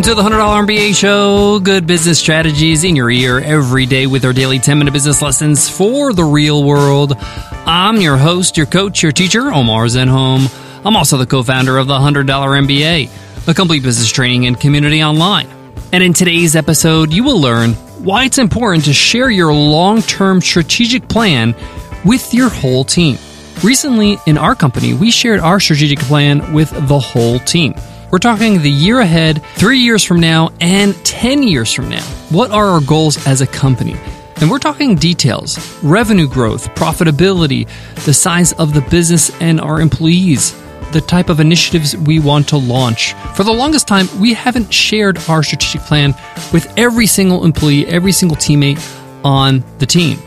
Welcome to the $100 MBA show. Good business strategies in your ear every day with our daily 10-minute business lessons for the real world. I'm your host, your coach, your teacher, Omar Zenhom. I'm also the co-founder of the $100 MBA, a complete business training and community online. And in today's episode, you will learn why it's important to share your long-term strategic plan with your whole team. Recently, in our company, we shared our strategic plan with the whole team. We're talking the year ahead, 3 years from now, and 10 years from now. What are our goals as a company? And we're talking details, revenue growth, profitability, the size of the business and our employees, the type of initiatives we want to launch. For the longest time, we haven't shared our strategic plan with every single employee, every single teammate on the team.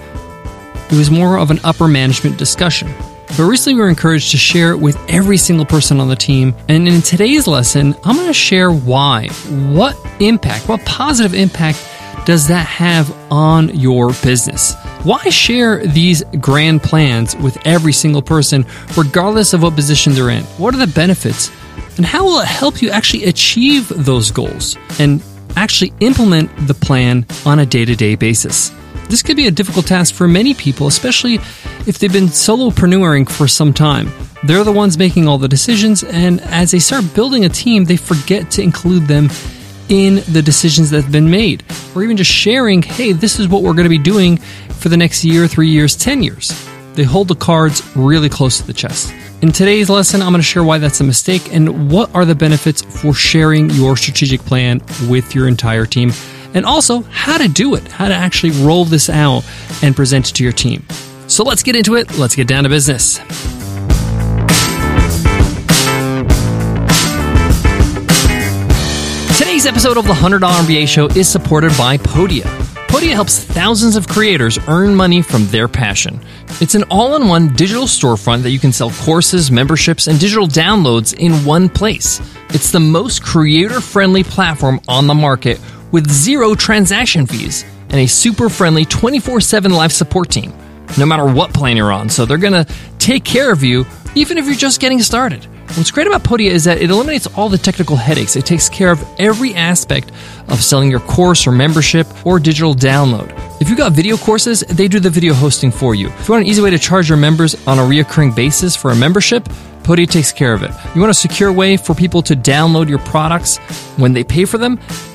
It was more of an upper management discussion. But recently, we were encouraged to share it with every single person on the team. And in today's lesson, I'm going to share why. What impact, what positive impact does that have on your business? Why share these grand plans with every single person, regardless of what position they're in? What are the benefits? And how will it help you actually achieve those goals and actually implement the plan on a day-to-day basis? This could be a difficult task for many people, especially if they've been solopreneuring for some time. They're the ones making all the decisions, and as they start building a team, they forget to include them in the decisions that have been made, or even just sharing, hey, this is what we're going to be doing for the next year, 3 years, 10 years. They hold the cards really close to the chest. In today's lesson, I'm going to share why that's a mistake and what are the benefits for sharing your strategic plan with your entire team. And also how to do it, how to actually roll this out and present it to your team. So let's get into it. Let's get down to business. Today's episode of the $100 MBA show is supported by Podia. Podia helps thousands of creators earn money from their passion. It's an all-in-one digital storefront that you can sell courses, memberships, and digital downloads in one place. It's the most creator-friendly platform on the market, with zero transaction fees and a super friendly 24/7 live support team, no matter what plan you're on. So they're going to take care of you, even if you're just getting started. What's great about Podia is that it eliminates all the technical headaches. It takes care of every aspect of selling your course or membership or digital download. If you've got video courses, they do the video hosting for you. If you want an easy way to charge your members on a recurring basis for a membership, Podia takes care of it. You want a secure way for people to download your products when they pay for them?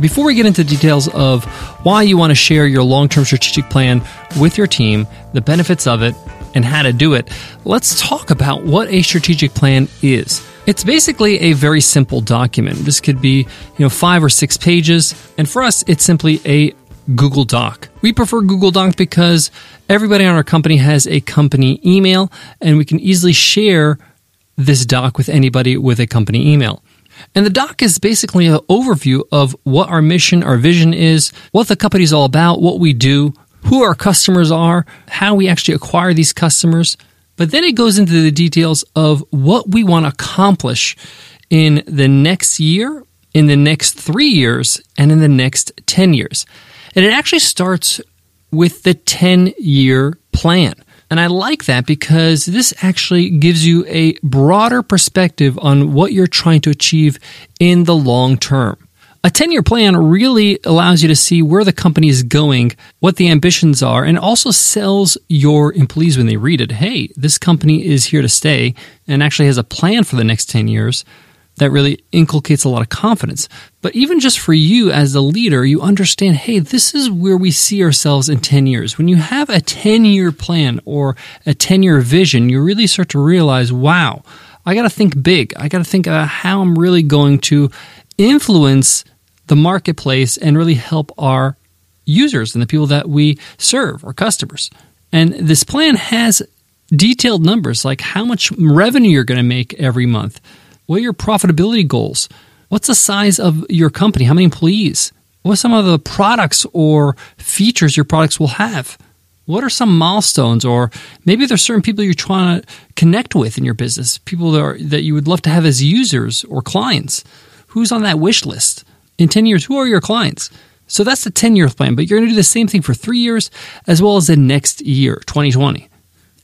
Before we get into the details of why you want to share your long-term strategic plan with your team, the benefits of it, and how to do it, let's talk about what a strategic plan is. It's basically a very simple document. This could be, 5 or 6 pages, and for us, it's simply a Google Doc. We prefer Google Doc because everybody in our company has a company email, and we can easily share this doc with anybody with a company email. And the doc is basically an overview of what our mission, our vision is, what the company's all about, what we do, who our customers are, how we actually acquire these customers. But then it goes into the details of what we want to accomplish in the next year, in the next 3 years, and in the next 10 years. And it actually starts with the 10-year plan. And I like that because this actually gives you a broader perspective on what you're trying to achieve in the long term. A 10-year plan really allows you to see where the company is going, what the ambitions are, and also sells your employees when they read it. Hey, this company is here to stay and actually has a plan for the next 10 years. That really inculcates a lot of confidence. But even just for you as the leader, you understand, hey, this is where we see ourselves in 10 years. When you have a 10-year plan or a 10-year vision, you really start to realize, wow, I got to think big. I got to think about how I'm really going to influence the marketplace and really help our users and the people that we serve, our customers. And this plan has detailed numbers like how much revenue you're going to make every month. What are your profitability goals? What's the size of your company? How many employees? What are some of the products or features your products will have? What are some milestones? Or maybe there's certain people you're trying to connect with in your business, people that you would love to have as users or clients. Who's on that wish list? In 10 years, who are your clients? So that's the 10-year plan, but you're going to do the same thing for 3 years as well as the next year, 2020.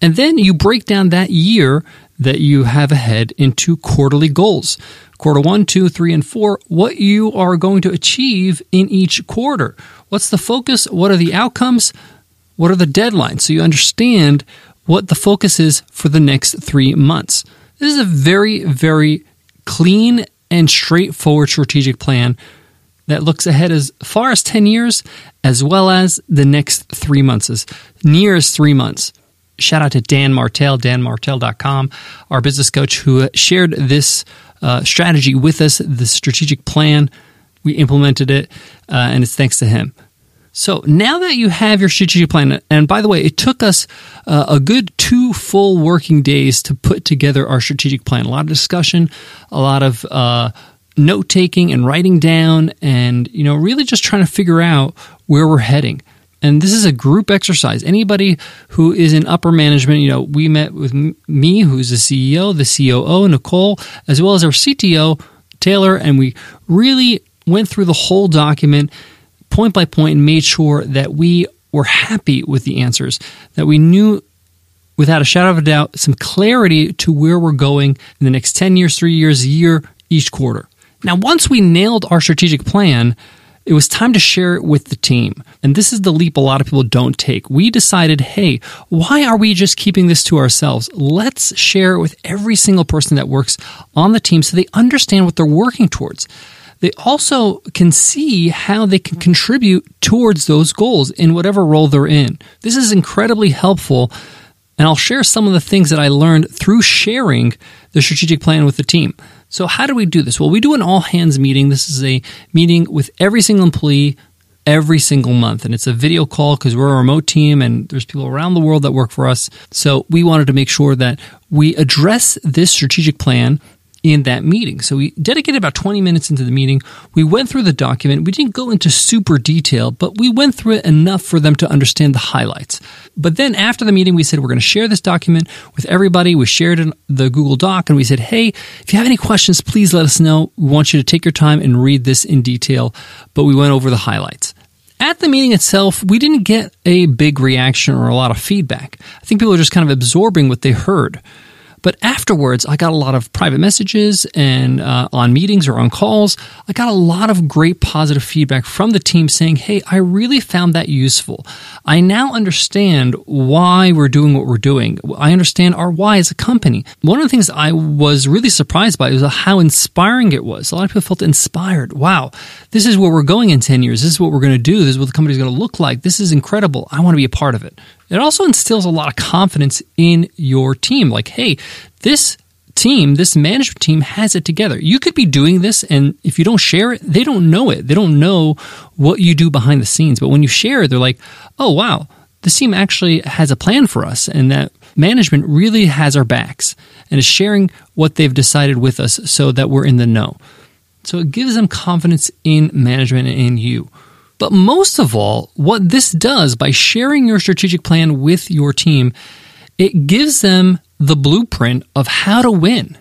And then you break down that year that you have ahead into quarterly goals. Quarter 1, 2, 3, and 4, what you are going to achieve in each quarter. What's the focus? What are the outcomes? What are the deadlines? So you understand what the focus is for the next 3 months. This is a very, very clean and straightforward strategic plan that looks ahead as far as 10 years as well as the next 3 months, as near as 3 months. Shout out to Dan Martell, danmartell.com, our business coach who shared this strategy with us, the strategic plan. We implemented it, and it's thanks to him. So now that you have your strategic plan, and by the way, it took us a good 2 full working days to put together our strategic plan. A lot of discussion, a lot of note-taking and writing down, and really just trying to figure out where we're heading. And this is a group exercise. Anybody who is in upper management, we met with me, who's the CEO, the COO, Nicole, as well as our CTO, Taylor, and we really went through the whole document point by point and made sure that we were happy with the answers, that we knew without a shadow of a doubt some clarity to where we're going in the next 10 years, 3 years, a year, each quarter. Now, once we nailed our strategic plan, it was time to share it with the team. And this is the leap a lot of people don't take. We decided, hey, why are we just keeping this to ourselves? Let's share it with every single person that works on the team so they understand what they're working towards. They also can see how they can contribute towards those goals in whatever role they're in. This is incredibly helpful, and I'll share some of the things that I learned through sharing the strategic plan with the team. So how do we do this? Well, we do an all-hands meeting. This is a meeting with every single employee every single month, and it's a video call because we're a remote team and there's people around the world that work for us. So we wanted to make sure that we address this strategic plan in that meeting. So we dedicated about 20 minutes into the meeting. We went through the document. We didn't go into super detail, but we went through it enough for them to understand the highlights. But then after the meeting, we said, we're going to share this document with everybody. We shared in the Google Doc and we said, hey, if you have any questions, please let us know. We want you to take your time and read this in detail, but we went over the highlights. At the meeting itself, we didn't get a big reaction or a lot of feedback. I think people were just kind of absorbing what they heard. But afterwards, I got a lot of private messages and on meetings or on calls, I got a lot of great positive feedback from the team saying, hey, I really found that useful. I now understand why we're doing what we're doing. I understand our why as a company. One of the things I was really surprised by was how inspiring it was. A lot of people felt inspired. Wow, this is where we're going in 10 years. This is what we're going to do. This is what the company's going to look like. This is incredible. I want to be a part of it. It also instills a lot of confidence in your team. Like, hey, this team, this management team has it together. You could be doing this, and if you don't share it, they don't know it. They don't know what you do behind the scenes. But when you share it, they're like, oh, wow, this team actually has a plan for us, and that management really has our backs and is sharing what they've decided with us so that we're in the know. So it gives them confidence in management and in you. But most of all, what this does by sharing your strategic plan with your team, it gives them the blueprint of how to win.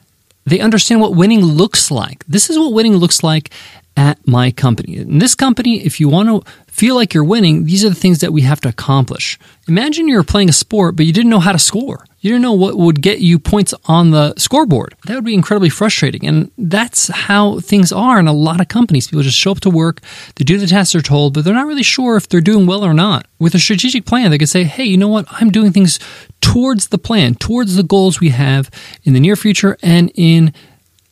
They understand what winning looks like. This is what winning looks like at my company. In this company, if you want to feel like you're winning, these are the things that we have to accomplish. Imagine you're playing a sport, but you didn't know how to score. You didn't know what would get you points on the scoreboard. That would be incredibly frustrating. And that's how things are in a lot of companies. People just show up to work, they do the tasks they're told, but they're not really sure if they're doing well or not. With a strategic plan, they could say, hey, you know what? I'm doing things towards the plan, towards the goals we have in the near future and in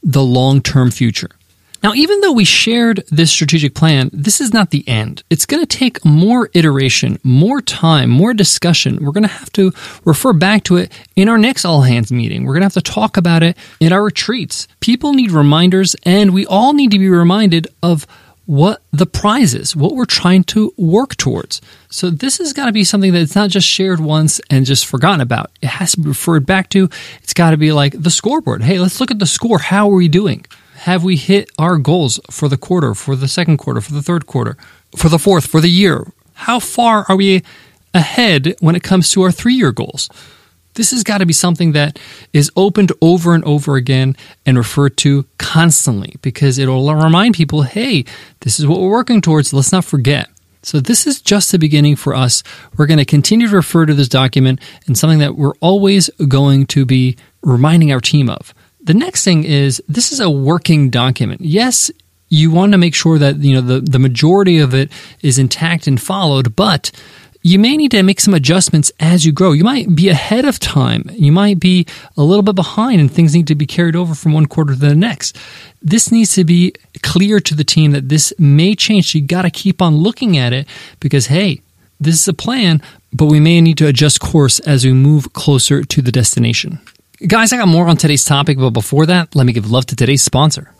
the long-term future. Now, even though we shared this strategic plan, this is not the end. It's going to take more iteration, more time, more discussion. We're going to have to refer back to it in our next all-hands meeting. We're going to have to talk about it in our retreats. People need reminders, and we all need to be reminded of what the prize is, what we're trying to work towards. So this has got to be something that's not just shared once and just forgotten about. It has to be referred back to. It's got to be like the scoreboard. Hey, let's look at the score. How are we doing? have we hit our goals for the quarter, for the second quarter, for the third quarter, for the fourth, for the year? How far are we ahead when it comes to our 3-year goals? This has got to be something that is opened over and over again and referred to constantly, because it'll remind people, hey, this is what we're working towards. Let's not forget. So this is just the beginning for us. We're going to continue to refer to this document and something that we're always going to be reminding our team of. The next thing is, this is a working document. Yes, you want to make sure that the majority of it is intact and followed, but you may need to make some adjustments as you grow. You might be ahead of time. You might be a little bit behind, and things need to be carried over from one quarter to the next. This needs to be clear to the team that this may change. So you got to keep on looking at it because, hey, this is a plan, but we may need to adjust course as we move closer to the destination. Guys, I got more on today's topic, but before that, let me give love to today's sponsor.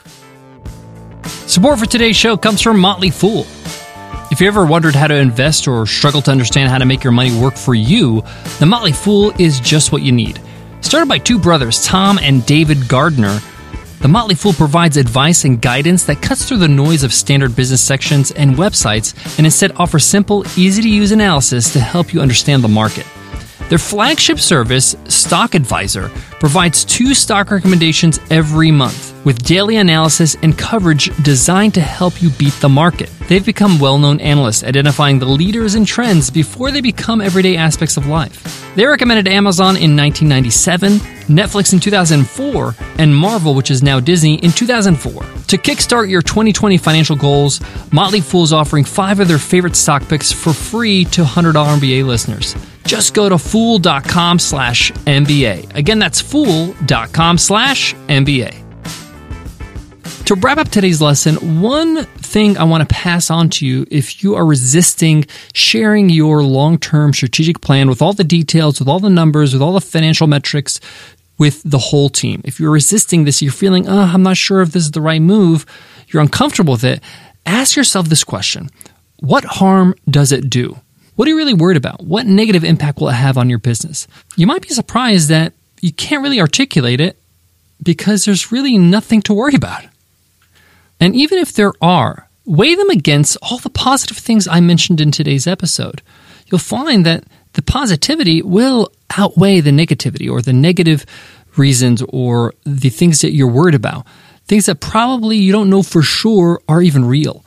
Support for today's show comes from Motley Fool. If you ever wondered how to invest or struggle to understand how to make your money work for you, the Motley Fool is just what you need. Started by two brothers, Tom and David Gardner, the Motley Fool provides advice and guidance that cuts through the noise of standard business sections and websites and instead offers simple, easy-to-use analysis to help you understand the market. Their flagship service, Stock Advisor, provides 2 stock recommendations every month, with daily analysis and coverage designed to help you beat the market. They've become well-known analysts, identifying the leaders and trends before they become everyday aspects of life. They recommended Amazon in 1997, Netflix in 2004, and Marvel, which is now Disney, in 2004. To kickstart your 2020 financial goals, Motley Fool is offering 5 of their favorite stock picks for free to $100 MBA listeners. Just go to fool.com/MBA. Again, that's fool.com/MBA. To wrap up today's lesson, one thing I want to pass on to you, if you are resisting sharing your long-term strategic plan with all the details, with all the numbers, with all the financial metrics, with the whole team. If you're resisting this, you're feeling, I'm not sure if this is the right move, you're uncomfortable with it, ask yourself this question. What harm does it do? What are you really worried about? What negative impact will it have on your business? You might be surprised that you can't really articulate it because there's really nothing to worry about. And even if there are, weigh them against all the positive things I mentioned in today's episode. You'll find that the positivity will outweigh the negativity or the negative reasons or the things that you're worried about, things that probably you don't know for sure are even real.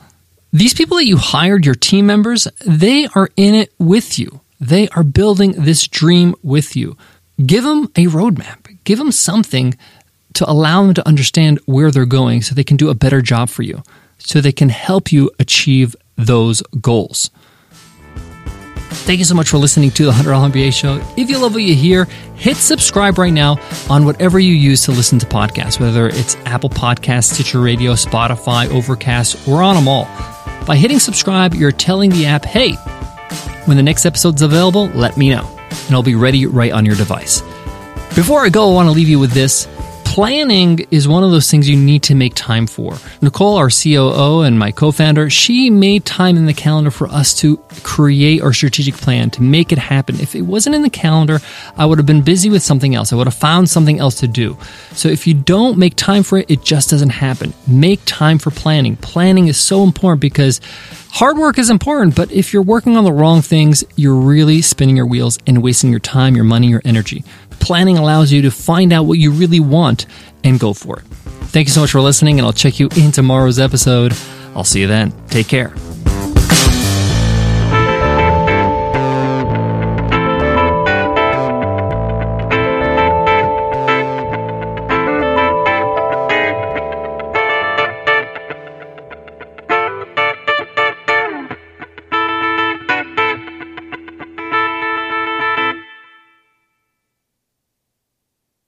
These people that you hired, your team members, they are in it with you. They are building this dream with you. Give them a roadmap. Give them something to allow them to understand where they're going so they can do a better job for you, so they can help you achieve those goals. Thank you so much for listening to The $100 MBA Show. If you love what you hear, hit subscribe right now on whatever you use to listen to podcasts, whether it's Apple Podcasts, Stitcher Radio, Spotify, Overcast, or on them all. By hitting subscribe, you're telling the app, hey, when the next episode's available, let me know, and I'll be ready right on your device. Before I go, I want to leave you with this. Planning is one of those things you need to make time for. Nicole, our COO and my co-founder, she made time in the calendar for us to create our strategic plan, to make it happen. If it wasn't in the calendar, I would have been busy with something else. I would have found something else to do. So if you don't make time for it, it just doesn't happen. Make time for planning. Planning is so important because hard work is important, but if you're working on the wrong things, you're really spinning your wheels and wasting your time, your money, your energy. Planning allows you to find out what you really want and go for it. Thank you so much for listening, and I'll check you in tomorrow's episode. I'll see you then. Take care.